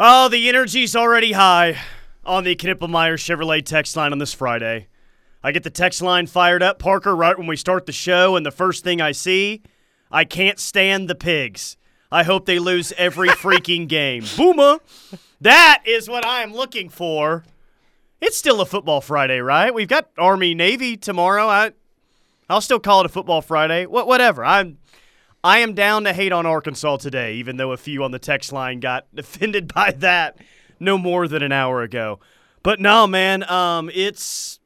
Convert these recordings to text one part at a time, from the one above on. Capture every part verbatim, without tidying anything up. Oh, the energy's already high on the Knippelmeyer Chevrolet text line on this Friday. I get the text line fired up, Parker, right when we start the show, and the first thing I see, I can't stand the Pigs. I hope they lose every freaking game. Booma! That is what I am looking for. It's still a Football Friday, right? We've got Army-Navy tomorrow. I, I'll still call it a Football Friday. What, whatever. I'm... I am down to hate on Arkansas today, even though a few on the text line got offended by that no more than an hour ago. But no, man, um, it's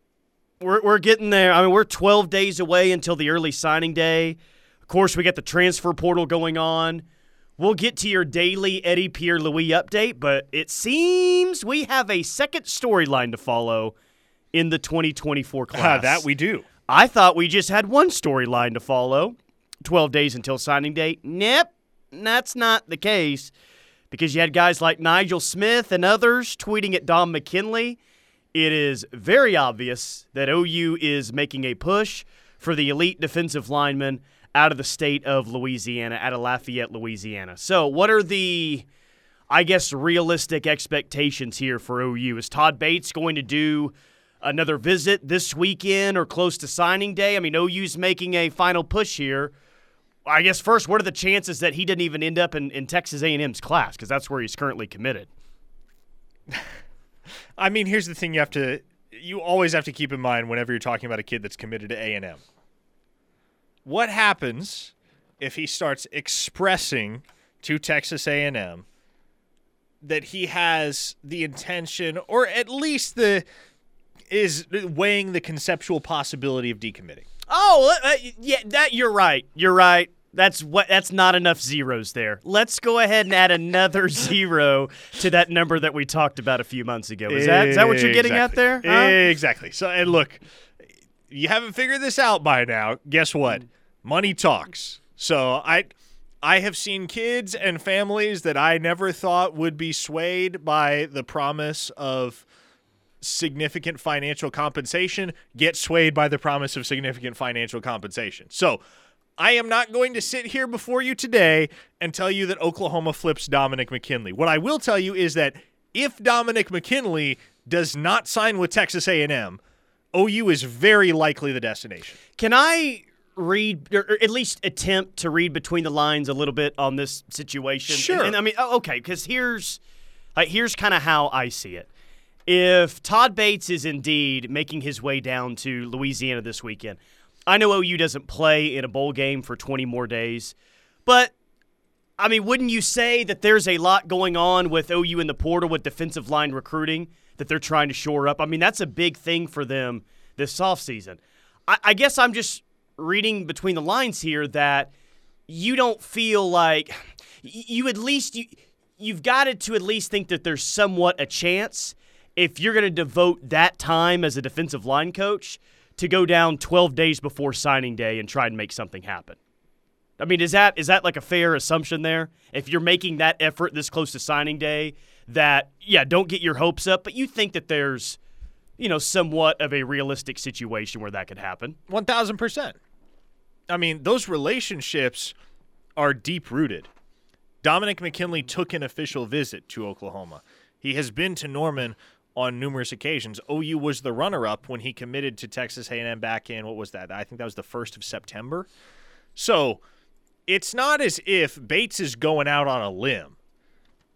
we're we're getting there. I mean, we're twelve days away until the early signing day. Of course, we got the transfer portal going on. We'll get to your daily Eddie Pierre-Louis update, but it seems we have a second storyline to follow in the twenty twenty-four class. Uh, that we do. I thought we just had one storyline to follow. twelve days until signing day. Nope, that's not the case, because you had guys like Nigel Smith and others tweeting at Dom McKinley. It is very obvious that O U is making a push for the elite defensive lineman out of the state of Louisiana, out of Lafayette, Louisiana. So what are the, I guess, realistic expectations here for O U? Is Todd Bates going to do another visit this weekend or close to signing day? I mean, O U's making a final push here. I guess first, what are the chances that he didn't even end up in, in Texas A and M's class, because that's where he's currently committed? I mean, here's the thing you have to you always have to keep in mind whenever you're talking about a kid that's committed to A and M. What happens if he starts expressing to Texas A and M that he has the intention, or at least the is weighing the conceptual possibility of decommitting? Oh, uh, yeah, that you're right. You're right. That's what. That's not enough zeros there. Let's go ahead and add another zero to that number that we talked about a few months ago. Is that, is that what you're getting exactly. at there? Huh? Exactly. So, and look, you haven't figured this out by now. Guess what? Money talks. So I, I have seen kids and families that I never thought would be swayed by the promise of significant financial compensation get swayed by the promise of significant financial compensation. So I am not going to sit here before you today and tell you that Oklahoma flips Dominic McKinley. What I will tell you is that if Dominic McKinley does not sign with Texas A and M, O U is very likely the destination. Can I read, or at least attempt to read between the lines a little bit on this situation? Sure. And, and I mean, okay, because here's, uh, here's kind of how I see it. If Todd Bates is indeed making his way down to Louisiana this weekend, I know O U doesn't play in a bowl game for twenty more days, but, I mean, wouldn't you say that there's a lot going on with O U in the portal with defensive line recruiting that they're trying to shore up? I mean, that's a big thing for them this offseason. I, I guess I'm just reading between the lines here that you don't feel like you at least you, you've got it to at least think that there's somewhat a chance. If you're going to devote that time as a defensive line coach to go down twelve days before signing day and try and make something happen. I mean, is that is that like a fair assumption there? If you're making that effort this close to signing day, that, yeah, don't get your hopes up, but you think that there's, you know, somewhat of a realistic situation where that could happen. one thousand percent. I mean, those relationships are deep-rooted. Dominic McKinley took an official visit to Oklahoma. He has been to Norman on numerous occasions. O U was the runner-up when he committed to Texas A and M back in, what was that? I think that was the first of September. So it's not as if Bates is going out on a limb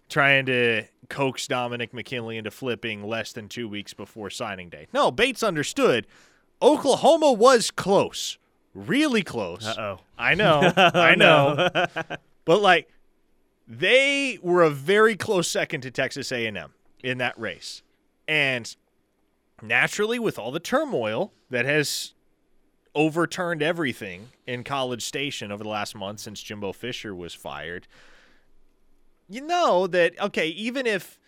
trying to coax Dominic McKinley into flipping less than two weeks before signing day. No, Bates understood Oklahoma was close, really close. Uh-oh. I know, I know. But, like, they were a very close second to Texas A and M in that race. And naturally, with all the turmoil that has overturned everything in College Station over the last month since Jimbo Fisher was fired, you know that, okay, even if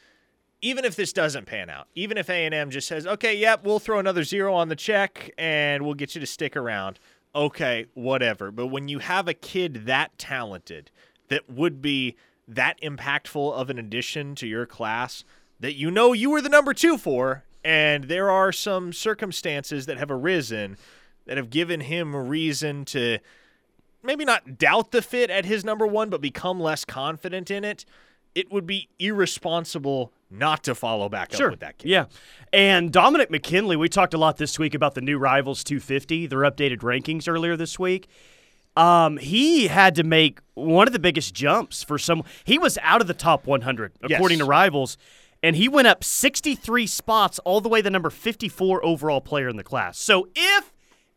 even if this doesn't pan out, even if A and M just says, okay, yep, we'll throw another zero on the check and we'll get you to stick around, okay, whatever. But when you have a kid that talented that would be that impactful of an addition to your class that you know you were the number two for, and there are some circumstances that have arisen that have given him reason to maybe not doubt the fit at his number one, but become less confident in it. it would be irresponsible not to follow back sure. up with that kid. Yeah. And Dominic McKinley, we talked a lot this week about the new Rivals two fifty, their updated rankings earlier this week. Um, he had to make one of the biggest jumps for some. He was out of the top one hundred, according yes. to Rivals, and he went up sixty-three spots all the way to the number fifty-four overall player in the class. So if,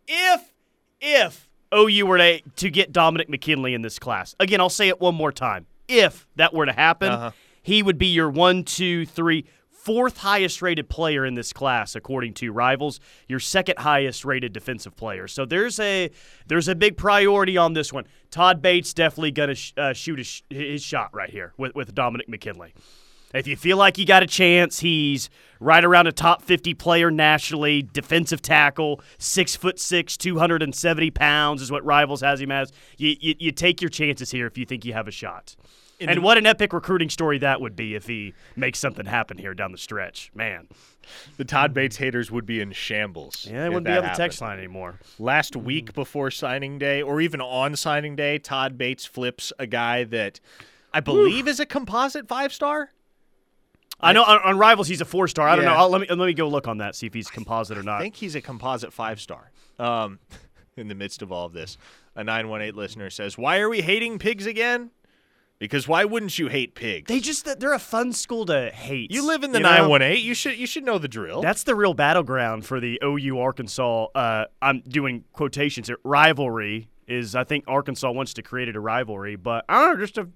if, if O U were to, to get Dominic McKinley in this class, again, I'll say it one more time. If that were to happen, uh-huh. he would be your one, two, three, fourth highest rated player in this class, according to Rivals, your second highest rated defensive player. So there's a there's a big priority on this one. Todd Bates definitely going to sh- uh, shoot his, sh- his shot right here with, with Dominic McKinley. If you feel like you got a chance, he's right around a top fifty player nationally, defensive tackle, six foot six, two hundred seventy pounds is what Rivals has him as. You, you, you take your chances here if you think you have a shot. And, and what an epic recruiting story that would be if he makes something happen here down the stretch. Man. The Todd Bates haters would be in shambles. Yeah, they wouldn't be on the text line anymore. Last week before signing day, or even on signing day, Todd Bates flips a guy that I believe Whew. is a composite five-star. I know on, on Rivals he's a four-star. I don't yeah. know. I'll, let me let me go look on that, see if he's composite or not. I think he's a composite five-star. Um, in the midst of all of this, a nine one eight listener says, "Why are we hating pigs again? Because why wouldn't you hate pigs? They just they're a fun school to hate. You live in the nine one eight. You should you should know the drill. That's the real battleground for the O U Arkansas. Uh, I'm doing quotations here. Rivalry is I think Arkansas wants to create it a rivalry, but I don't know, just a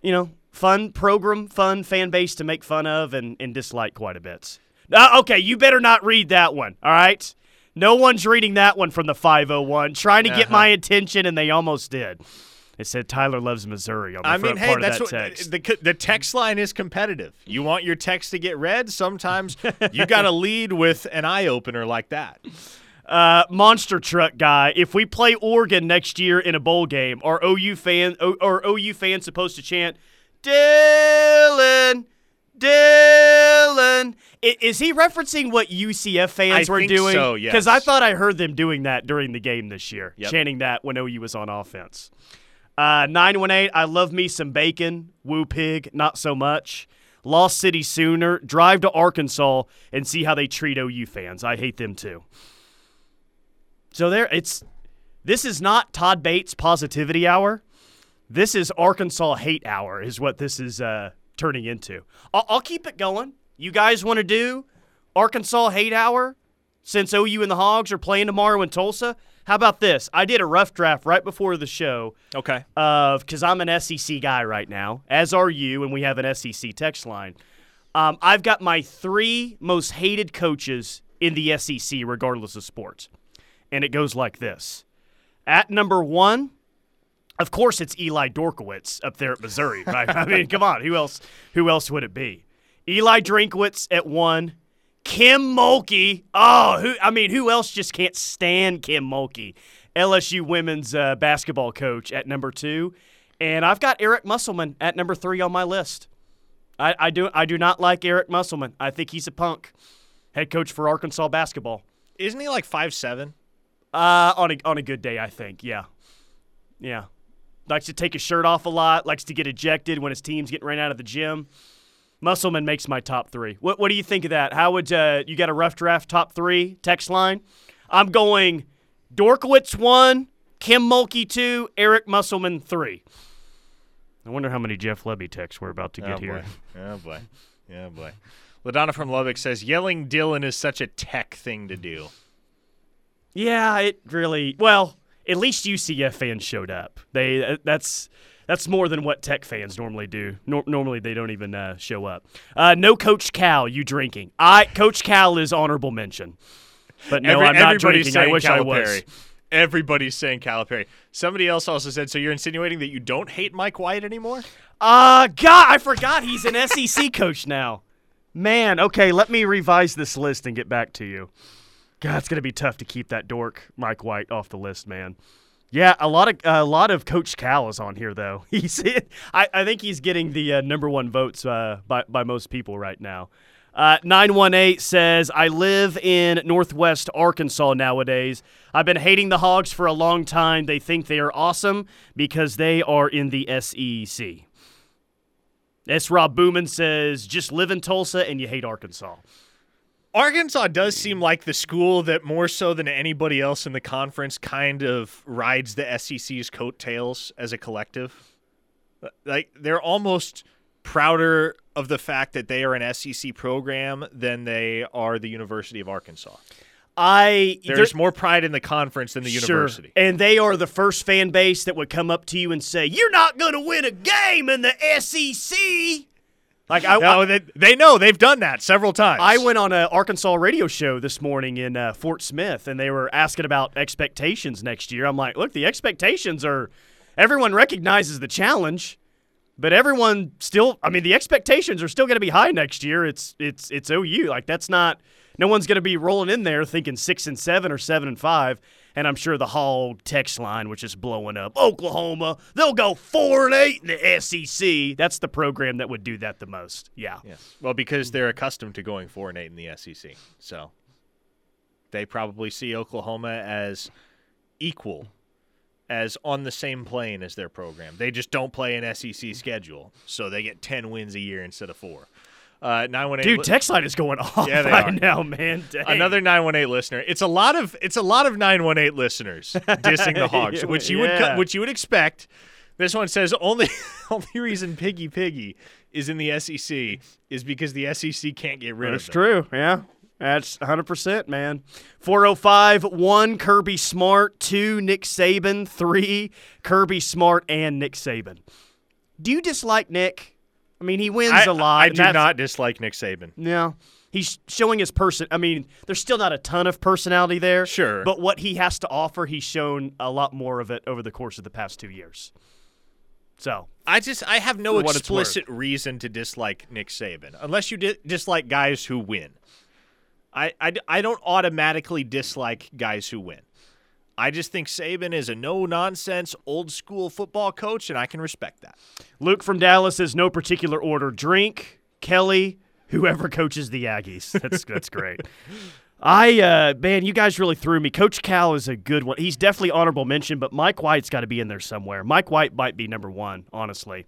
you know." Fun program, fun fan base to make fun of and, and dislike quite a bit. Uh, okay, you better not read that one, all right? No one's reading that one from the five oh one, trying to uh-huh. get my attention, and they almost did. It said Tyler loves Missouri on the I front mean, hey, part that's of that what, text. The, the text line is competitive. You want your text to get read? Sometimes you got to lead with an eye-opener like that. Uh, monster truck guy. If we play Oregon next year in a bowl game, are O U fan o, are O U fans supposed to chant, Dylan, Dylan. Is he referencing what U C F fans I were think doing? So, yes. Because I thought I heard them doing that during the game this year, yep. chanting that when O U was on offense. Uh, nine one eight, I love me some bacon. Woo pig, not so much. Lost City Sooner. Drive to Arkansas and see how they treat O U fans. I hate them too. So there, it's. This is not Todd Bates' Positivity Hour. This is Arkansas Hate Hour is what this is uh, turning into. I'll, I'll keep it going. You guys want to do Arkansas Hate Hour since O U and the Hogs are playing tomorrow in Tulsa? How about this? I did a rough draft right before the show. Okay. Of because I'm an S E C guy right now, as are you, and we have an S E C text line. Um, I've got my three most hated coaches in the S E C regardless of sports, and it goes like this. At number one, of course, it's Eli Dorkowitz up there at Missouri. Right? I mean, come on, who else? Who else would it be? Eli Drinkwitz at one, Kim Mulkey. Oh, who? I mean, who else just can't stand Kim Mulkey? L S U women's uh, basketball coach at number two, and I've got Eric Musselman at number three on my list. I, I do I do not like Eric Musselman. I think he's a punk. Head coach for Arkansas basketball. Isn't he like five seven? Uh, on a on a good day, I think. Yeah, yeah. Likes to take his shirt off a lot. Likes to get ejected when his team's getting ran out of the gym. Musselman makes my top three. What What do you think of that? How would uh, you got a rough draft top three text line? I'm going Dorkowitz one, Kim Mulkey two, Eric Musselman three. I wonder how many Jeff Levy texts we're about to get oh, here. Boy. Oh boy, yeah boy. LaDonna from Lubbock says yelling Dylan is such a tech thing to do. Yeah, it really well. At least U C F fans showed up. They uh, that's that's more than what Tech fans normally do. No, normally they don't even uh, show up. Uh, no, Coach Cal, you drinking? I Coach Cal is honorable mention, but no, Every, I'm not drinking. I wish Calipari. I was. Everybody's saying Calipari. Somebody else also said, so you're insinuating that you don't hate Mike White anymore? Uh, God, I forgot he's an S E C coach now. Man, okay, let me revise this list and get back to you. God, it's going to be tough to keep that dork Mike White off the list, man. Yeah, a lot of uh, a lot of Coach Cal is on here, though. He's I, I think he's getting the uh, number one votes uh, by, by most people right now. Uh, nine one eight says, I live in Northwest Arkansas nowadays. I've been hating the Hogs for a long time. They think they are awesome because they are in the S E C. S. Rob Booman says, just live in Tulsa and you hate Arkansas. Arkansas does seem like the school that more so than anybody else in the conference kind of rides the S E C's coattails as a collective. Like, they're almost prouder of the fact that they are an S E C program than they are the University of Arkansas. I There's more pride in the conference than the sure. university. And they are the first fan base that would come up to you and say, you're not going to win a game in the S E C. Like I, no, I, they, they know. They've done that several times. I went on an Arkansas radio show this morning in uh, Fort Smith, and they were asking about expectations next year. I'm like, look, the expectations are – everyone recognizes the challenge, but everyone still – I mean, the expectations are still going to be high next year. It's it's it's O U. Like, that's not – no one's going to be rolling in there thinking six and seven or seven and five, and I'm sure the Hall text line, which is blowing up, Oklahoma, they'll go four and eight in the S E C. That's the program that would do that the most. Yeah. yeah. Well, because they're accustomed to going four and eight in the S E C. So they probably see Oklahoma as equal, as on the same plane as their program. They just don't play an S E C schedule, so they get ten wins a year instead of four. Uh, nine one eight Dude, text line is going off yeah, right are. now, man. Dang. Another nine one eight listener. It's a lot of it's a lot of nine one eight listeners dissing the Hogs, which you yeah. would which you would expect. This one says only only reason Piggy Piggy is in the S E C is because the S E C can't get rid That's of them. That's true. Yeah. That's one hundred percent, man. four oh five, one, Kirby Smart, two, Nick Saban, three, Kirby Smart and Nick Saban. Do you dislike Nick? I mean, he wins I, a lot. I do not dislike Nick Saban. No. He's showing his person. I mean, there's still not a ton of personality there. Sure. But what he has to offer, he's shown a lot more of it over the course of the past two years. So. I just I have no explicit reason to dislike Nick Saban, unless you di- dislike guys who win. I, I, I don't automatically dislike guys who win. I just think Saban is a no-nonsense, old-school football coach, and I can respect that. Luke from Dallas says, no particular order. Drink, Kelly, whoever coaches the Aggies. That's that's great. I uh, man, you guys really threw me. Coach Cal is a good one. He's definitely honorable mention, but Mike White's got to be in there somewhere. Mike White might be number one, honestly.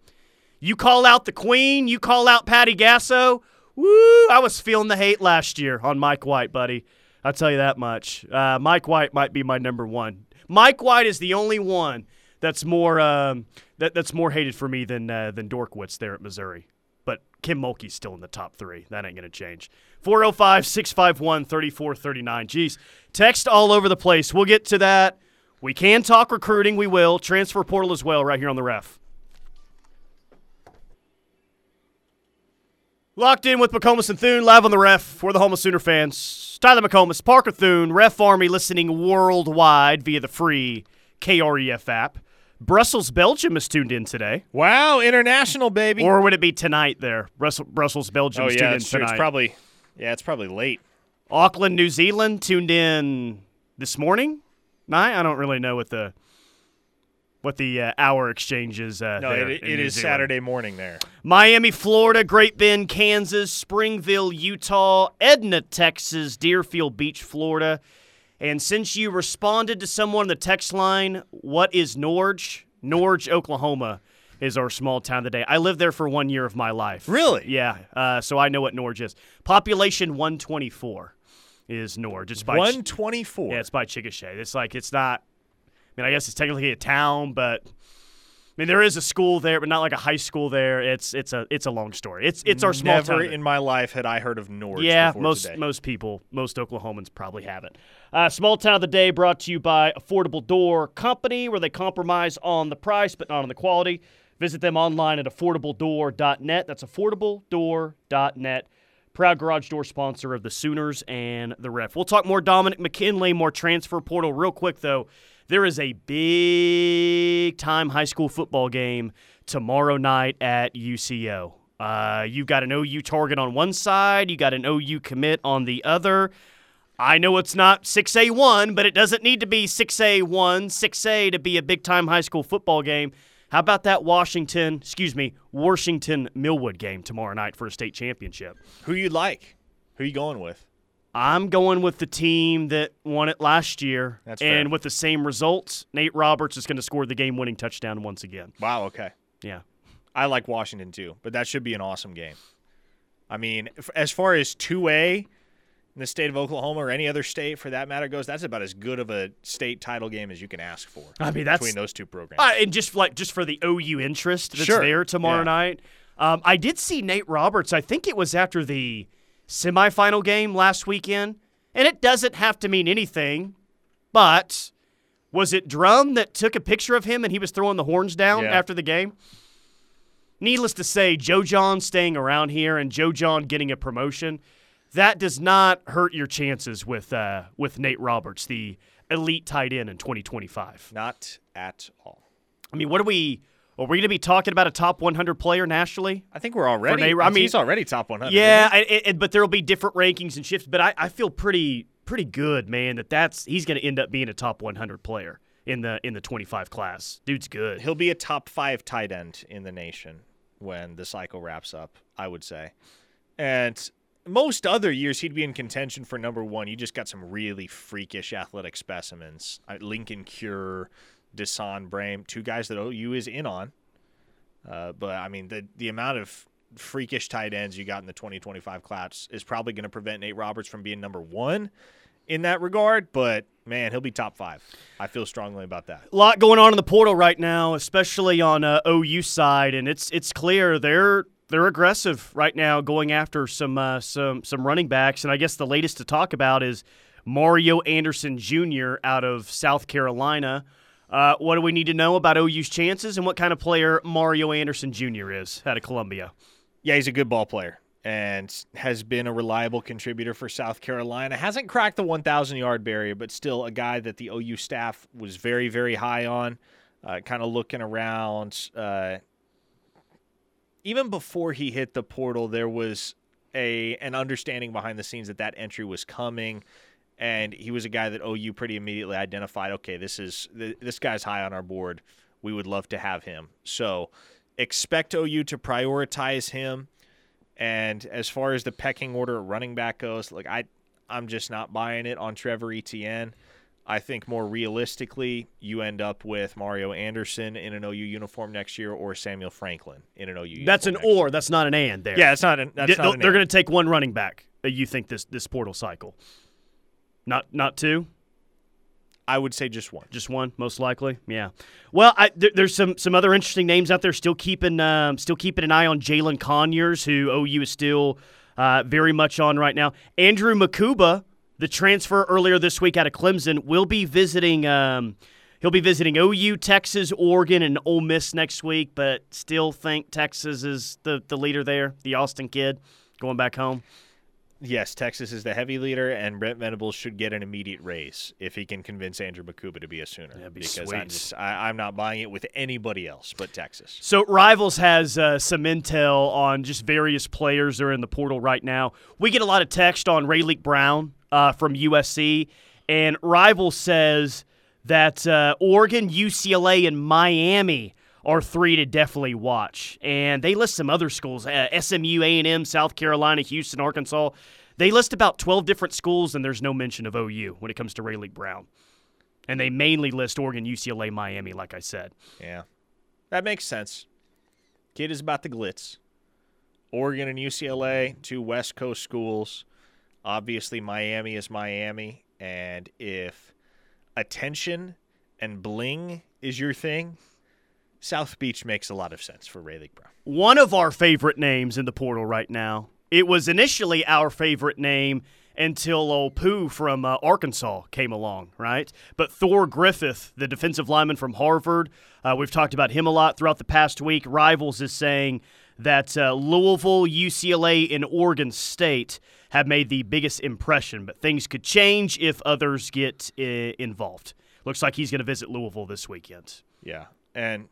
You call out the Queen, you call out Patty Gasso. Woo, I was feeling the hate last year on Mike White, buddy. I'll tell you that much. Uh, Mike White might be my number one. Mike White is the only one that's more um, that, that's more hated for me than uh, than Dorkowitz there at Missouri. But Kim Mulkey's still in the top three. That ain't going to change. four oh five, six five one, three four three nine. Jeez. Text all over the place. We'll get to that. We can talk recruiting. We will. Transfer portal as well right here on The Ref. Locked in with McComas and Thune, live on The Ref. We're the home of Sooner fans. Tyler McComas, Parker Thune, Ref Army, listening worldwide via the free K R E F app. Brussels, Belgium is tuned in today. Wow, international, baby. Or would it be tonight there? Brussels, Brussels Belgium is oh, yeah, tuned in tonight. True. It's probably, yeah, it's probably late. Auckland, New Zealand, tuned in this morning? Night? I don't really know what the... What the uh, hour exchange is uh, no, there. No, it, it is Saturday morning there. Miami, Florida, Great Bend, Kansas, Springville, Utah, Edna, Texas, Deerfield Beach, Florida. And since you responded to someone on the text line, what is Norge? Norge, Oklahoma is our small town today. I lived there for one year of my life. Really? Yeah, uh, so I know what Norge is. Population one twenty-four is Norge. It's by one twenty-four? Ch- yeah, it's by Chickasha. It's like it's not... I mean, I guess it's technically a town, but I mean, there is a school there, but not like a high school there. It's it's a it's a long story. It's it's our small town. Never in my life had I heard of Norge. Yeah, most today. most people, most Oklahomans probably haven't. Uh, small town of the day brought to you by Affordable Door Company, where they compromise on the price but not on the quality. Visit them online at affordable door dot net. That's affordable door dot net. Proud garage door sponsor of the Sooners and the Ref. We'll talk more Dominic McKinley, more transfer portal real quick though. There is a big-time high school football game tomorrow night at U C O. Uh, you've got an O U target on one side. You got an O U commit on the other. I know it's not six A one, but it doesn't need to be six A one, six A to be a big-time high school football game. How about that Washington, excuse me, Washington-Millwood game tomorrow night for a state championship? Who you like? Who you going with? I'm going with the team that won it last year. That's fair. And with the same results, Nate Roberts is going to score the game-winning touchdown once again. Wow, okay. Yeah. I like Washington too, but that should be an awesome game. I mean, as far as two A in the state of Oklahoma or any other state for that matter goes, that's about as good of a state title game as you can ask for. I mean, that's between those two programs. Uh, and just like just for the O U interest that's sure. there tomorrow yeah. night. Um, I did see Nate Roberts. I think it was after the semifinal game last weekend, and it doesn't have to mean anything, but was it Drum that took a picture of him and he was throwing the horns down yeah. after the game? Needless to say, Joe John staying around here and Joe John getting a promotion, that does not hurt your chances with uh, with Nate Roberts, the elite tight end in twenty twenty-five. Not at all. I mean, what are we are we going to be talking about a top one hundred player nationally? I think we're already. Nate, I mean, he's already top one hundred. Yeah, I, it, but there will be different rankings and shifts. But I, I feel pretty pretty good, man, that that's he's going to end up being a top one hundred player in the in the twenty-five class. Dude's good. He'll be a top five tight end in the nation when the cycle wraps up, I would say. And most other years, he'd be in contention for number one. You just got some really freakish athletic specimens. Lincoln Cure, Desan Brame, two guys that O U is in on. Uh, but, I mean, the the amount of freakish tight ends you got in the twenty twenty-five class is probably going to prevent Nate Roberts from being number one in that regard, but man, he'll be top five. I feel strongly about that. A lot going on in the portal right now, especially on uh, O U side, and it's it's clear they're they're aggressive right now, going after some uh, some some running backs. And I guess the latest to talk about is Mario Anderson Junior out of South Carolina. Uh, what do we need to know about O U's chances and what kind of player Mario Anderson Junior is out of Columbia? Yeah, he's a good ball player and has been a reliable contributor for South Carolina. Hasn't cracked the one thousand yard barrier, but still a guy that the O U staff was very, very high on, uh, kind of looking around. Uh, even before he hit the portal, there was a an understanding behind the scenes that that entry was coming, and he was a guy that O U pretty immediately identified, okay, this is this guy's high on our board. We would love to have him. So expect O U to prioritize him. And as far as the pecking order at running back goes, like I, I'm just not buying it on Trevor Etienne. I think more realistically, you end up with Mario Anderson in an O U uniform next year, or Samuel Franklin in an O U uniform. That's an or. Year. That's not an and. There. Yeah, it's not an. That's D- not an they're going to take one running back. That you think this this portal cycle? Not not two. I would say just one. Just one, most likely. Yeah. Well, I, there, there's some some other interesting names out there. Still keeping um, still keeping an eye on Jalen Conyers, who O U is still uh, very much on right now. Andrew Mukuba, the transfer earlier this week out of Clemson, will be visiting. Um, he'll be visiting O U, Texas, Oregon, and Ole Miss next week. But still think Texas is the the leader there. The Austin kid going back home. Yes, Texas is the heavy leader, and Brent Venables should get an immediate raise if he can convince Andrew Mukuba to be a Sooner. That'd be because sweet. I'm, just, I, I'm not buying it with anybody else but Texas. So Rivals has uh, some intel on just various players that are in the portal right now. We get a lot of text on Rayleigh Brown uh, from U S C, and Rivals says that uh, Oregon, U C L A, and Miami are three to definitely watch. And they list some other schools, uh, S M U, A and M, South Carolina, Houston, Arkansas. They list about twelve different schools, and there's no mention of O U when it comes to Rayleigh Brown. And they mainly list Oregon, U C L A, Miami, like I said. Yeah. That makes sense. Kid is about the glitz. Oregon and U C L A, two West Coast schools. Obviously, Miami is Miami. And if attention and bling is your thing, South Beach makes a lot of sense for Rayleigh Brown. One of our favorite names in the portal right now. It was initially our favorite name until old Pooh from uh, Arkansas came along, right? But Thor Griffith, the defensive lineman from Harvard, uh, we've talked about him a lot throughout the past week. Rivals is saying that uh, Louisville, U C L A, and Oregon State have made the biggest impression, but things could change if others get uh, involved. Looks like he's going to visit Louisville this weekend. Yeah, and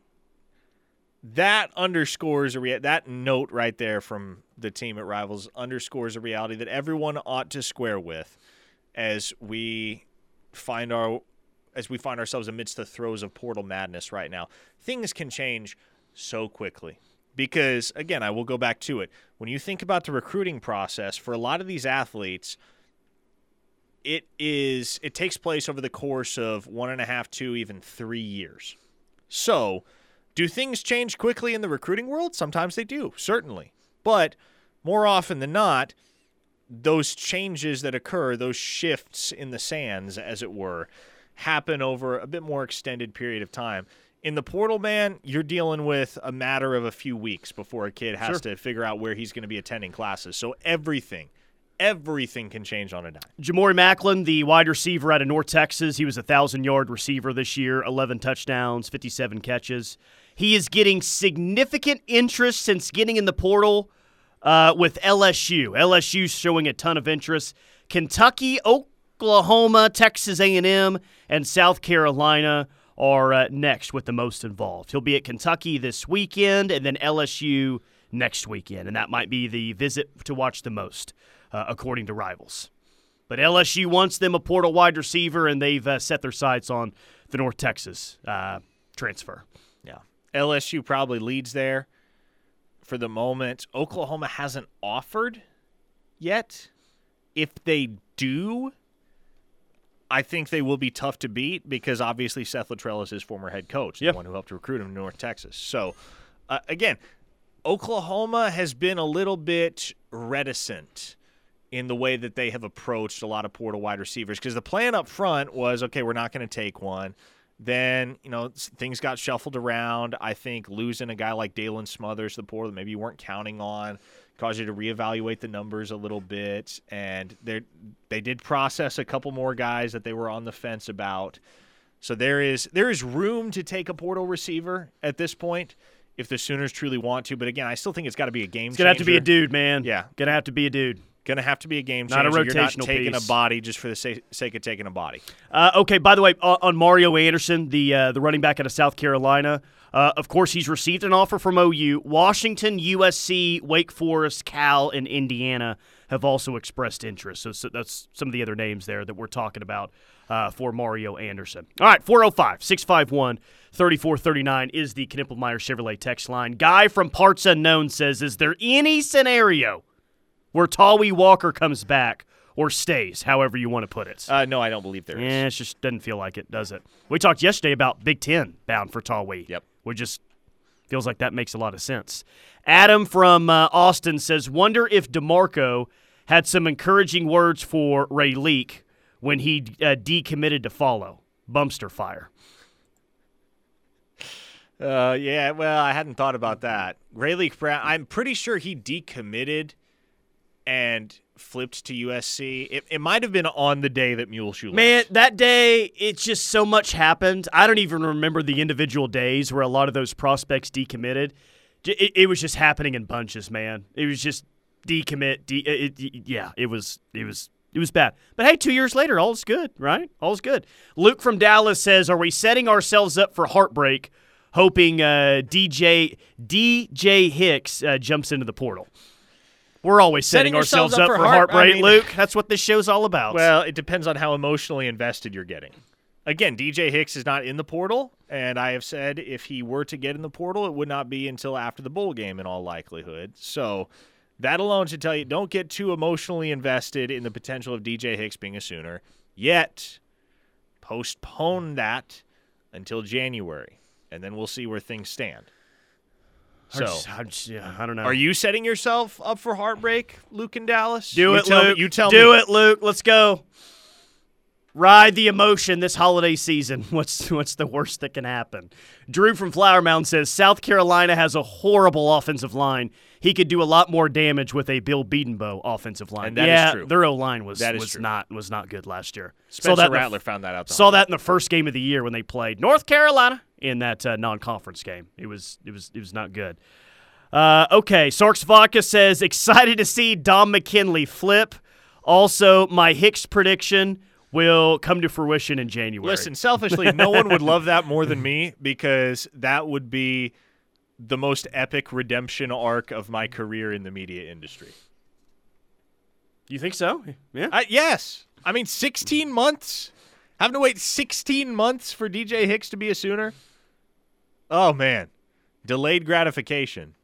that underscores a rea- that note right there from the team at Rivals underscores a reality that everyone ought to square with as we find our as we find ourselves amidst the throes of portal madness right now. Things can change so quickly because, again, I will go back to it. When you think about the recruiting process for a lot of these athletes, it is it takes place over the course of one and a half, two, even three years. So Do things change quickly in the recruiting world? Sometimes they do, certainly. But more often than not, those changes that occur, those shifts in the sands, as it were, happen over a bit more extended period of time. In the portal, man, you're dealing with a matter of a few weeks before a kid has sure. to figure out where he's going to be attending classes. So everything, everything can change on a dime. Jamori Macklin, the wide receiver out of North Texas, he was a one thousand yard receiver this year, eleven touchdowns, fifty-seven catches. He is getting significant interest since getting in the portal uh, with L S U. L S U showing a ton of interest. Kentucky, Oklahoma, Texas A and M, and South Carolina are uh, next with the most involved. He'll be at Kentucky this weekend and then L S U next weekend, and that might be the visit to watch the most, uh, according to Rivals. But L S U wants them a portal wide receiver, and they've uh, set their sights on the North Texas uh, transfer. Yeah, L S U probably leads there for the moment. Oklahoma hasn't offered yet. If they do, I think they will be tough to beat because, obviously, Seth Luttrell is his former head coach, yep. the one who helped recruit him to North Texas. So, uh, again, Oklahoma has been a little bit reticent in the way that they have approached a lot of portal wide receivers because the plan up front was, okay, we're not going to take one. Then, you know, things got shuffled around. I think losing a guy like Dalen Smothers, the portal that maybe you weren't counting on, caused you to reevaluate the numbers a little bit, and they they did process a couple more guys that they were on the fence about. So there is there is room to take a portal receiver at this point if the Sooners truly want to. But again, I still think it's got to be a game changer. It's gonna have to be a dude, man. Yeah, gonna have to be a dude. Gonna have to be a game changer. Not a rotational You're not taking piece. a body just for the sake of taking a body. Uh, okay. By the way, on Mario Anderson, the uh, the running back out of South Carolina. Uh, of course, he's received an offer from O U. Washington, U S C, Wake Forest, Cal, and Indiana have also expressed interest. So, so that's some of the other names there that we're talking about uh, for Mario Anderson. All right, four oh five, six five one, three four three nine is the Knippelmeyer Chevrolet text line. Guy from Parts Unknown says, is there any scenario where Tawi Walker comes back or stays, however you want to put it? Uh, no, I don't believe there is. Yeah, it just doesn't feel like it, does it? We talked yesterday about Big Ten bound for Tawi. Yep. It just feels like that makes a lot of sense. Adam from uh, Austin says, wonder if DeMarco had some encouraging words for Rayleigh when he uh, decommitted to follow. Bumpster fire. Uh, yeah, well, I hadn't thought about that. Rayleigh Brown, I'm pretty sure he decommitted and flipped to U S C. It, it might have been on the day that Muleshoe left. Man, that day, it's just so much happened. I don't even remember the individual days where a lot of those prospects decommitted. It, it was just happening in bunches, man. It was just decommit. De- it, it, yeah, it was, it was, it was bad. But hey, two years later, all's good, right? All's good. Luke from Dallas says, "Are we setting ourselves up for heartbreak, hoping uh, D J D J Hicks uh, jumps into the portal?" We're always setting, setting ourselves up, up for, for heart, heartbreak, I mean, Luke. That's what this show's all about. Well, it depends on how emotionally invested you're getting. Again, D J Hicks is not in the portal, and I have said if he were to get in the portal, it would not be until after the bowl game in all likelihood. So that alone should tell you, don't get too emotionally invested in the potential of D J Hicks being a Sooner yet. Postpone that until January, and then we'll see where things stand. So, I, just, yeah, I don't know. Are you setting yourself up for heartbreak, Luke in Dallas? Do it, Luke. You tell me. Do it, Luke. Let's go. Ride the emotion this holiday season. What's what's the worst that can happen? Drew from Flower Mound says, South Carolina has a horrible offensive line. He could do a lot more damage with a Bill Beedenbow offensive line. And that yeah, is true. Their O-line was was true. not was not good last year. Spencer Rattler the, found that out. Saw home. that in the first game of the year when they played North Carolina in that uh, non-conference game. It was it was it was not good. Uh, okay, Sarks Vodka says, excited to see Dom McKinley flip. Also, my Hicks prediction will come to fruition in January. Listen, selfishly, no one would love that more than me because that would be the most epic redemption arc of my career in the media industry. You think so? Yeah. Uh, yes. I mean, sixteen months. Having to wait sixteen months for D J Hicks to be a Sooner? Oh, man. Delayed gratification.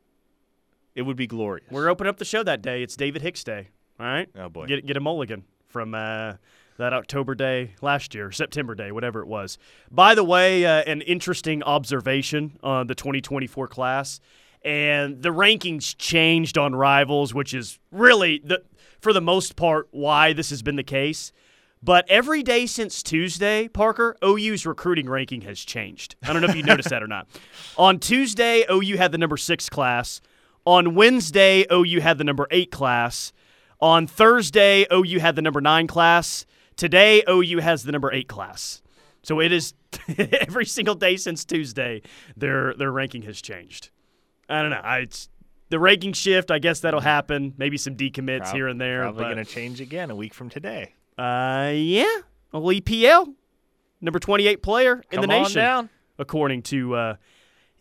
It would be glorious. We're opening up the show that day. It's David Hicks Day. All right? Oh, boy. Get, get a mulligan from uh, that October day last year, September day, whatever it was. By the way, uh, an interesting observation on the twenty twenty-four class. And the rankings changed on Rivals, which is really, the, for the most part, why this has been the case. But every day since Tuesday, Parker, O U's recruiting ranking has changed. I don't know if you noticed that or not. On Tuesday, O U had the number six class. On Wednesday, O U had the number eight class. On Thursday, O U had the number nine class. Today, O U has the number eight class. So it is every single day since Tuesday, their their ranking has changed. I don't know. I, it's the ranking shift. I guess that'll happen. Maybe some decommits probably, here and there. Probably going to change again a week from today. Uh, yeah. Well, E P L, number twenty-eight player in Come the nation, on down. According to uh,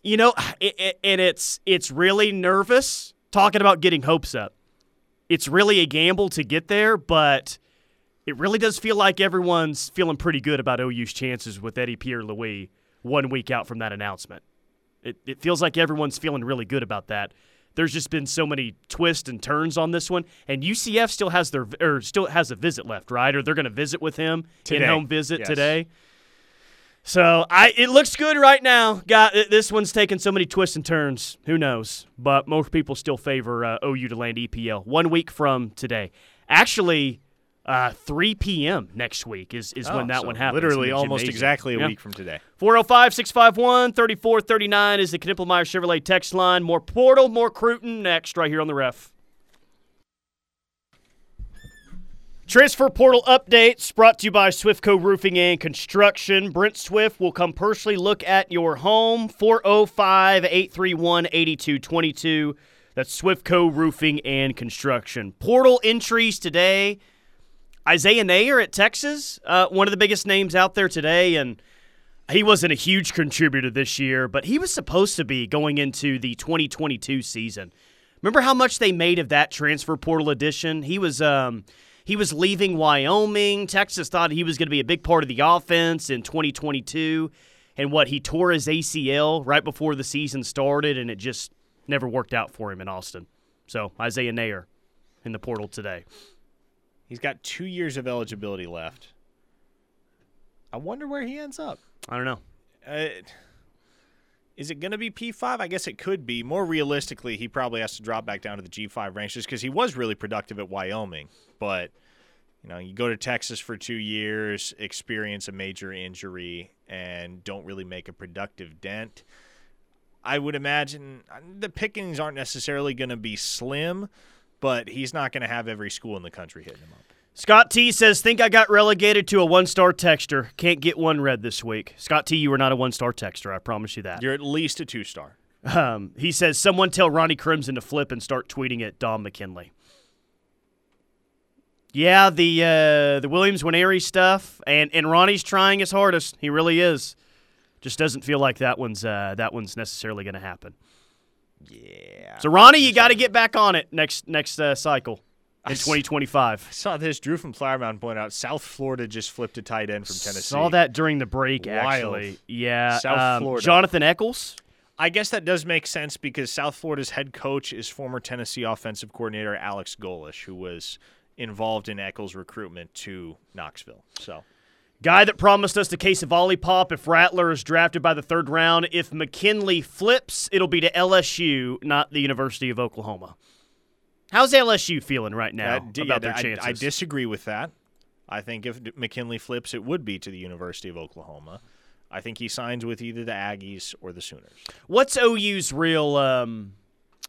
you know, it, it, and it's it's really nervous talking about getting hopes up. It's really a gamble to get there, but it really does feel like everyone's feeling pretty good about O U's chances with Eddie Pierre-Louis one week out from that announcement. It it feels like everyone's feeling really good about that. There's just been so many twists and turns on this one, and U C F still has their or still has a visit left, right? Or they're going to visit with him in home visit yes. today. So I it looks good right now. Got this one's taken so many twists and turns. Who knows? But most people still favor uh, O U to land E P L one week from today. Actually, uh, three p.m. next week is, is oh, when that so one happens. Literally almost exactly a yeah. week from today. four oh five, six five one, three four three nine is the Knippelmeyer Chevrolet text line. More Portal, more Cruton next right here on the Ref. Transfer Portal updates brought to you by Swiftco Roofing and Construction. Brent Swift will come personally look at your home. four oh five, eight three one, eight two two two. That's Swiftco Roofing and Construction. Portal entries today. Isaiah Nayer at Texas, uh, one of the biggest names out there today, and he wasn't a huge contributor this year, but he was supposed to be going into the twenty twenty-two season. Remember how much they made of that transfer portal addition? He was um, he was leaving Wyoming. Texas thought he was going to be a big part of the offense in twenty twenty-two, and what, he tore his A C L right before the season started, and it just never worked out for him in Austin. So Isaiah Nayer in the portal today. He's got two years of eligibility left. I wonder where he ends up. I don't know. Uh, is it going to be P five? I guess it could be. More realistically, he probably has to drop back down to the G five ranks just because he was really productive at Wyoming. But, you know, you go to Texas for two years, experience a major injury, and don't really make a productive dent. I would imagine the pickings aren't necessarily going to be slim, but he's not going to have every school in the country hitting him up. Scott T. says, think I got relegated to a one-star texter. Can't get one read this week. Scott T., you were not a one-star texter. I promise you that. You're at least a two-star. Um, he says, someone tell Ronnie Crimson to flip and start tweeting at Dom McKinley. Yeah, the uh, the Williams-Winery stuff, and, and Ronnie's trying his hardest. He really is. Just doesn't feel like that one's uh, that one's necessarily going to happen. Yeah. So, Ronnie, you got to get back on it next next uh, cycle in twenty twenty-five. I saw this. Drew from Flower Mountain point out South Florida just flipped a tight end from Tennessee. Saw that during the break, Wild. actually. Yeah. South um, Florida. Jonathan Eccles? I guess that does make sense because South Florida's head coach is former Tennessee offensive coordinator Alex Golish, who was involved in Eccles' recruitment to Knoxville. So. Guy that promised us the case of Olipop if Rattler is drafted by the third round. If McKinley flips, it'll be to L S U, not the University of Oklahoma. How's L S U feeling right now uh, d- about yeah, their chances? I, I disagree with that. I think if McKinley flips, it would be to the University of Oklahoma. I think he signs with either the Aggies or the Sooners. What's O U's real, um,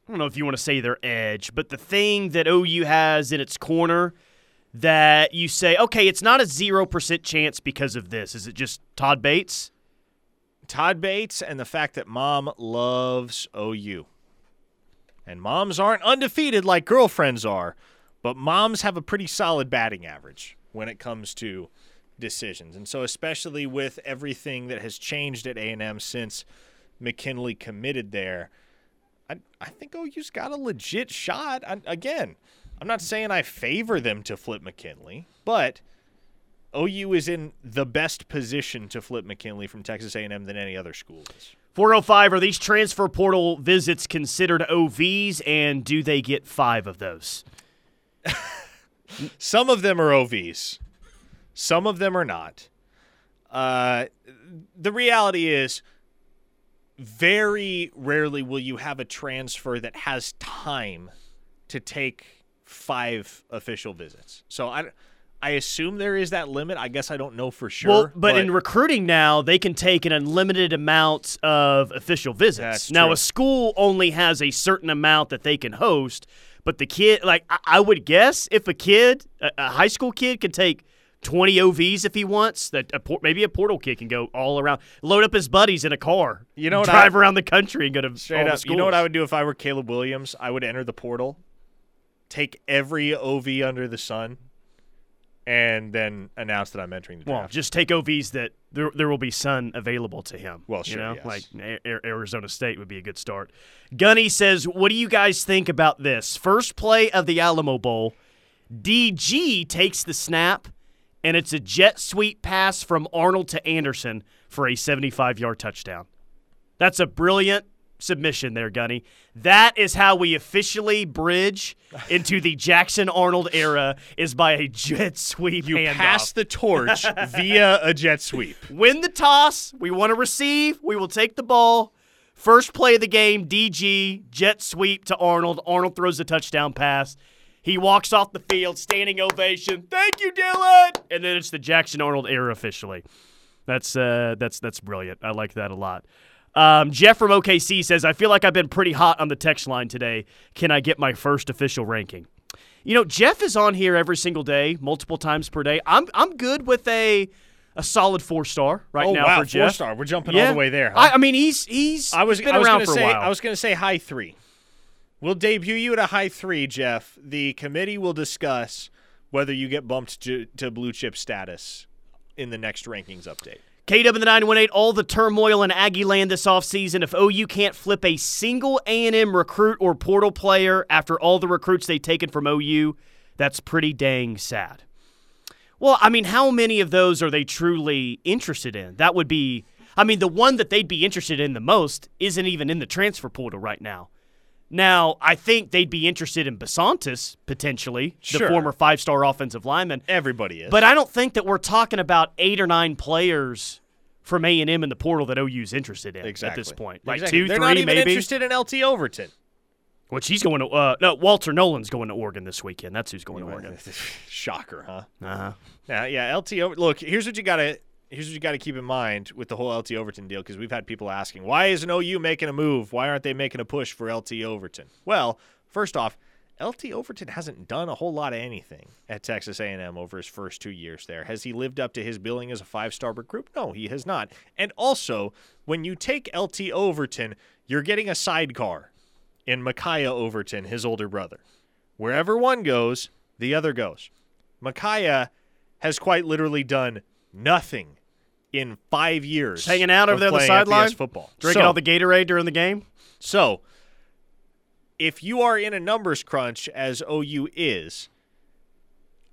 I don't know if you want to say their edge, but the thing that O U has in its corner that you say, okay, it's not a zero percent chance because of this. Is it just Todd Bates? Todd Bates and the fact that mom loves O U. And moms aren't undefeated like girlfriends are, but moms have a pretty solid batting average when it comes to decisions. And so especially with everything that has changed at A and M since McKinley committed there, I, I think O U's got a legit shot. I, again, I'm not saying I favor them to flip McKinley, but O U is in the best position to flip McKinley from Texas A and M than any other school is. four oh five, are these transfer portal visits considered O Vs, and do they get five of those? Some of them are O Vs. Some of them are not. Uh, the reality is very rarely will you have a transfer that has time to take five official visits. So I, I assume there is that limit. I guess I don't know for sure. Well, but, but in recruiting now, they can take an unlimited amount of official visits. Now, true. A school only has a certain amount that they can host, but the kid, like I, I would guess if a kid, a, a high school kid can take twenty O Vs if he wants. That a por- maybe a portal kid can go all around, load up his buddies in a car, you know, drive I, around the country and go to straight all up. The you know what I would do if I were Caleb Williams? I would enter the portal, take every O V under the sun, and then announce that I'm entering the draft. Well, just take O Vs that there there will be sun available to him. Well, sure, you know? Yes. Like a- Arizona State would be a good start. Gunny says, what do you guys think about this? First play of the Alamo Bowl, D G takes the snap, and it's a jet sweep pass from Arnold to Anderson for a seventy-five-yard touchdown. That's a brilliant submission there, Gunny. That is how we officially bridge into the Jackson Arnold era, is by a jet sweep. You handoff. Pass the torch via a jet sweep. Win the toss. We want to receive. We will take the ball. First play of the game, D G, jet sweep to Arnold. Arnold throws the touchdown pass. He walks off the field, standing ovation. Thank you, Dylan. And then it's the Jackson Arnold era officially. That's uh, that's that's brilliant. I like that a lot. Um, Jeff from O K C says, I feel like I've been pretty hot on the text line today. Can I get my first official ranking? You know, Jeff is on here every single day, multiple times per day. I'm I'm good with a a solid four star right oh, now wow, for Jeff. Four star. We're jumping yeah. all the way there. Huh? I, I mean, he's he's I was, he's been I was around for a say, while. I was going to say high three. We'll debut you at a high three, Jeff. The committee will discuss whether you get bumped to, to blue chip status in the next rankings update. K W in the nine one eight, all the turmoil in Aggie land this offseason. If O U can't flip a single A and M recruit or portal player after all the recruits they've taken from O U, that's pretty dang sad. Well, I mean, how many of those are they truly interested in? That would be, I mean, the one that they'd be interested in the most isn't even in the transfer portal right now. Now, I think they'd be interested in Basantis, potentially, the sure. former five-star offensive lineman. Everybody is. But I don't think that we're talking about eight or nine players from A and M in the portal that O U's interested in exactly. at this point. Like exactly. two, They're three, maybe. They're not even maybe. interested in L T Overton. Which he's going to uh, – no, Walter Nolan's going to Oregon this weekend. That's who's going to Oregon. Shocker, huh? Uh-huh. Now, yeah, L T – look, here's what you got to – Here's what you got to keep in mind with the whole L T Overton deal, because we've had people asking, why isn't O U making a move? Why aren't they making a push for L T Overton? Well, first off, L T Overton hasn't done a whole lot of anything at Texas A and M over his first two years there. Has he lived up to his billing as a five-star recruit? No, he has not. And also, when you take L T Overton, you're getting a sidecar in Micaiah Overton, his older brother. Wherever one goes, the other goes. Micaiah has quite literally done nothing in five years. Just hanging out over there on the sideline, football, drinking so, all the Gatorade during the game. So, if you are in a numbers crunch, as O U is,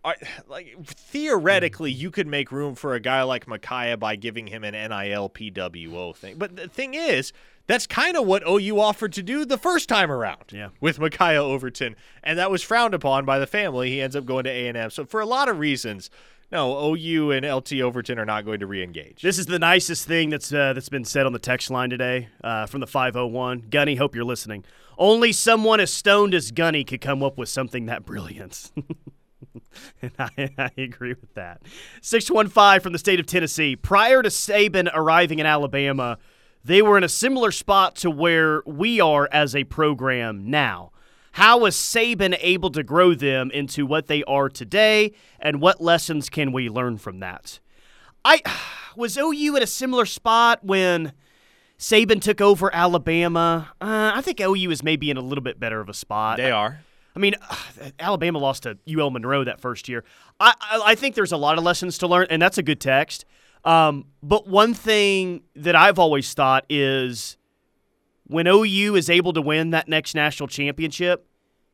are, like theoretically, you could make room for a guy like Micaiah by giving him an N I L P W O thing. But the thing is, that's kind of what O U offered to do the first time around yeah. with Micaiah Overton, and that was frowned upon by the family. He ends up going to A and M. So, for a lot of reasons, no, O U and L T Overton are not going to re-engage. This is the nicest thing that's uh, that's been said on the text line today uh, from the five oh one. Gunny, hope you're listening. Only someone as stoned as Gunny could come up with something that brilliant. And I, I agree with that. six one five from the state of Tennessee. Prior to Saban arriving in Alabama, they were in a similar spot to where we are as a program now. How was Saban able to grow them into what they are today, and what lessons can we learn from that? I was O U at a similar spot when Saban took over Alabama. Uh, I think O U is maybe in a little bit better of a spot. They are. I, I mean, uh, Alabama lost to U L Monroe that first year. I, I, I think there's a lot of lessons to learn, and that's a good text. Um, but one thing that I've always thought is, when O U is able to win that next national championship,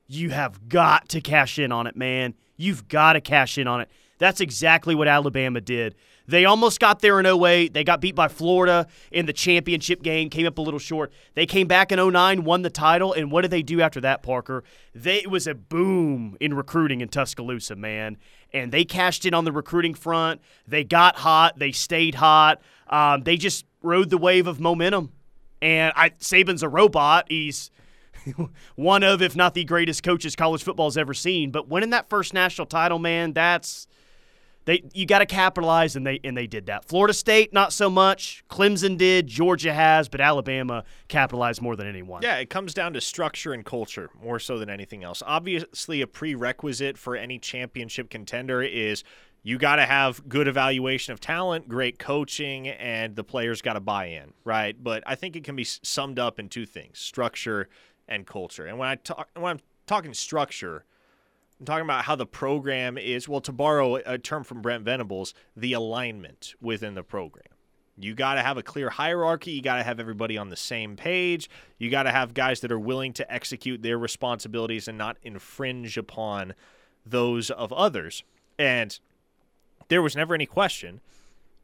you have got to cash in on it, man. You've got to cash in on it. That's exactly what Alabama did. They almost got there in oh eight. They got beat by Florida in the championship game, came up a little short. They came back in oh nine, won the title, and what did they do after that, Parker? They, it was a boom in recruiting in Tuscaloosa, man. And they cashed in on the recruiting front. They got hot. They stayed hot. Um, they just rode the wave of momentum. And I, Saban's a robot. He's one of, if not the greatest coaches college football's ever seen. But winning that first national title, man, that's they you got to capitalize, and they and they did that. Florida State, not so much. Clemson did. Georgia has, but Alabama capitalized more than anyone. Yeah, it comes down to structure and culture more so than anything else. Obviously, a prerequisite for any championship contender is you got to have good evaluation of talent, great coaching, and the players got to buy in, right? But I think it can be summed up in two things: structure and culture. And when I talk, when I'm talking structure, I'm talking about how the program is, well, to borrow a term from Brent Venables, the alignment within the program. You got to have a clear hierarchy. You got to have everybody on the same page. You got to have guys that are willing to execute their responsibilities and not infringe upon those of others. And there was never any question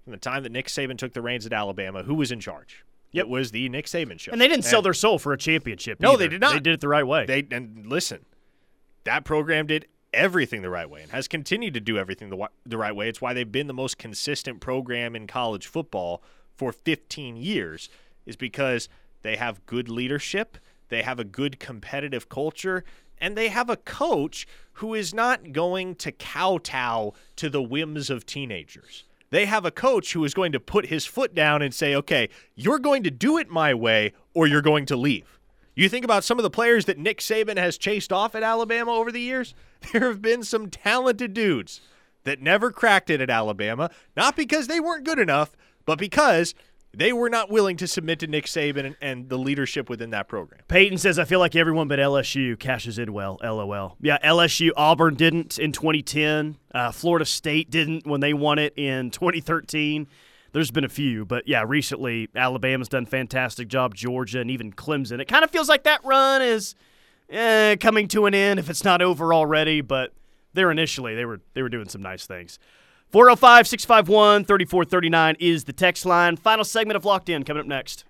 from the time that Nick Saban took the reins at Alabama who was in charge. It was the Nick Saban show. And they didn't and, sell their soul for a championship. No, either. They did not. They did it the right way. They And listen, that program did everything the right way and has continued to do everything the, the right way. It's why they've been the most consistent program in college football for fifteen years is because they have good leadership, they have a good competitive culture, and they have a coach who is not going to kowtow to the whims of teenagers. They have a coach who is going to put his foot down and say, okay, you're going to do it my way or you're going to leave. You think about some of the players that Nick Saban has chased off at Alabama over the years. There have been some talented dudes that never cracked it at Alabama, not because they weren't good enough, but because they were not willing to submit to Nick Saban and, and the leadership within that program. Peyton says, I feel like everyone but L S U cashes in well, L O L. Yeah, L S U, Auburn didn't in twenty ten. Uh, Florida State didn't when they won it in twenty thirteen. There's been a few, but, yeah, recently Alabama's done a fantastic job, Georgia, and even Clemson. It kind of feels like that run is eh, coming to an end if it's not over already, but there initially they were they were doing some nice things. four oh five, six five one, three four three nine is the text line. Final segment of Locked In coming up next.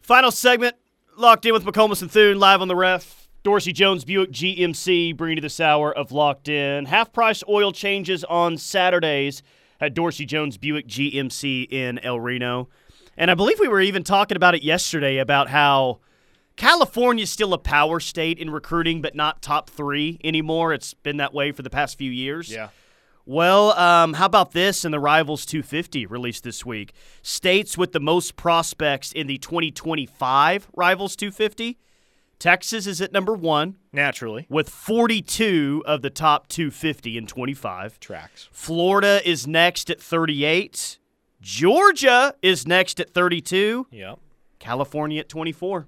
Final segment, Locked In with McComas and Thune, live on the ref. Dorsey Jones, Buick G M C, bringing you this hour of Locked In. Half-price oil changes on Saturdays at Dorsey Jones, Buick G M C in El Reno. And I believe we were even talking about it yesterday about how California's still a power state in recruiting, but not top three anymore. It's been that way for the past few years. Yeah. Well, um, how about this in the Rivals two fifty released this week? States with the most prospects in the twenty twenty-five Rivals two fifty. Texas is at number one. Naturally. With forty-two of the top two fifty in twenty-five. Tracks. Florida is next at thirty-eight. Georgia is next at thirty-two. Yep. California at twenty-four.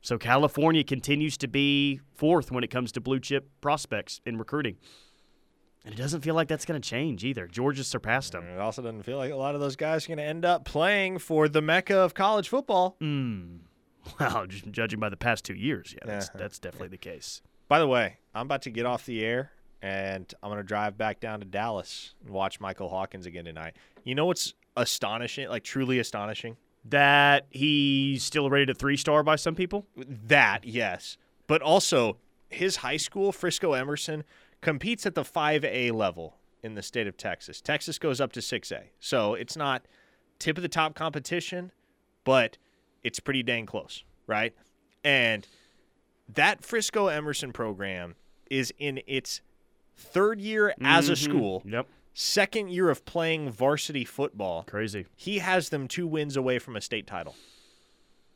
So California continues to be fourth when it comes to blue-chip prospects in recruiting. And it doesn't feel like that's going to change either. Georgia's surpassed them. And it also doesn't feel like a lot of those guys are going to end up playing for the Mecca of college football. Mm. Wow, just judging by the past two years, yeah, that's, uh-huh. that's definitely the case. By the way, I'm about to get off the air, and I'm going to drive back down to Dallas and watch Michael Hawkins again tonight. You know what's astonishing, like truly astonishing? That he's still rated a three-star by some people? That, yes. But also, his high school, Frisco Emerson, competes at the five A level in the state of Texas. Texas goes up to six A. So it's not tip-of-the-top competition, but it's pretty dang close, right? And that Frisco Emerson program is in its third year mm-hmm. as a school. Yep. Second year of playing varsity football. Crazy. He has them two wins away from a state title.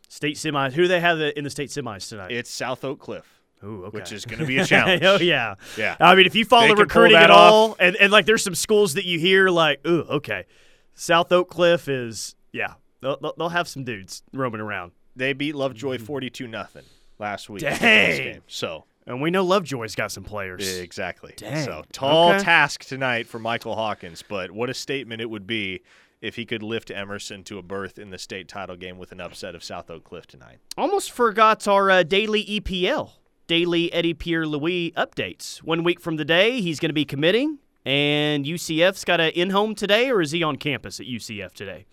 State semis. Who do they have in the state semis tonight? It's South Oak Cliff. Ooh, okay. Which is going to be a challenge. Oh, yeah. Yeah. I mean, if you follow recruiting at all, and, and, like, there's some schools that you hear, like, ooh, okay. South Oak Cliff is, yeah, they'll, they'll have some dudes roaming around. They beat Lovejoy forty-two nothing last week. Dang. Game, so. And we know Lovejoy's got some players. Yeah, exactly. Dang. So, tall okay. task tonight for Michael Hawkins, but what a statement it would be if he could lift Emerson to a berth in the state title game with an upset of South Oak Cliff tonight. Almost forgot our uh, daily E P L, daily Eddie Pierre-Louis updates. One week from today, he's going to be committing And U C F's got an in-home today, or is he on campus at U C F today?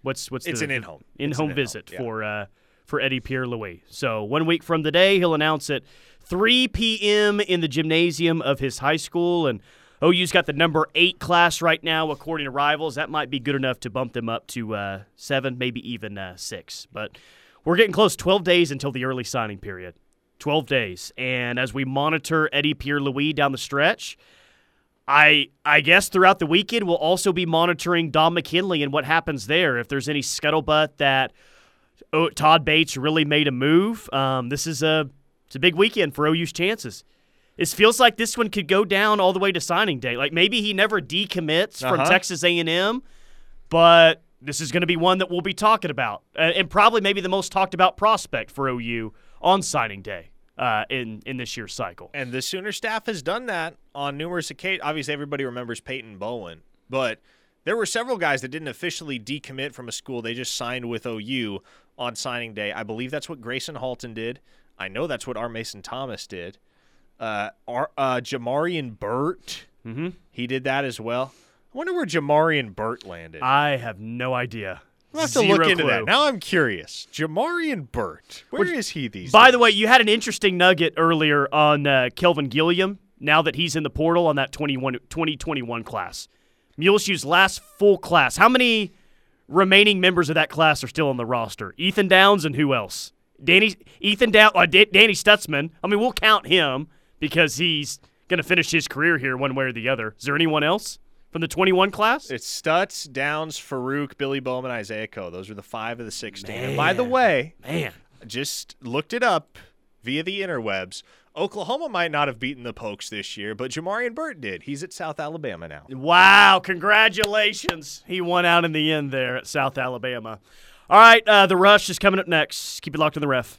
What's what's it's the, an in-home in-home an visit in-home, yeah. for uh, for Eddie Pierre-Louis. So one week from today, he'll announce at three p.m. in the gymnasium of his high school. And O U's got the number eight class right now, according to Rivals. That might be good enough to bump them up to uh, seven, maybe even uh, six. But we're getting close. Twelve days until the early signing period. Twelve days, and as we monitor Eddie Pierre-Louis down the stretch, I I guess throughout the weekend we'll also be monitoring Dom McKinley and what happens there. If there's any scuttlebutt that oh, Todd Bates really made a move, um, this is a it's a big weekend for O U's chances. It feels like this one could go down all the way to signing day. Like maybe he never decommits uh-huh. from Texas A and M, but this is going to be one that we'll be talking about, uh, and probably maybe the most talked about prospect for O U on signing day uh, in, in this year's cycle. And the Sooner staff has done that on numerous occasions. Obviously, everybody remembers Peyton Bowen, but there were several guys that didn't officially decommit from a school. They just signed with O U on signing day. I believe that's what Grayson Halton did. I know that's what R. Mason Thomas did. Uh, R, uh, Jamarian Burt, mm-hmm. he did that as well. I wonder where Jamarian Burt landed. I have no idea. We'll have to Zero look into clue. that. Now I'm curious. Jamarian Burt, where Which, is he these by days? By the way, you had an interesting nugget earlier on uh, Kelvin Gilliam, now that he's in the portal on that twenty-one, twenty twenty-one class. Muleshoe's last full class. How many remaining members of that class are still on the roster? Ethan Downs and who else? Danny Ethan Dow- uh, D- Danny Stutzman. I mean, we'll count him because he's going to finish his career here one way or the other. Is there anyone else from the twenty-one class? It's Stutz, Downs, Farouk, Billy Bowman, Isaiah Coe. Those are the five of the sixteen. Man, and by the way, man, just looked it up via the interwebs. Oklahoma might not have beaten the Pokes this year, but Jamarian Burt did. He's at South Alabama now. Wow, congratulations. He won out in the end there at South Alabama. All right, uh, The Rush is coming up next. Keep it locked on The Ref.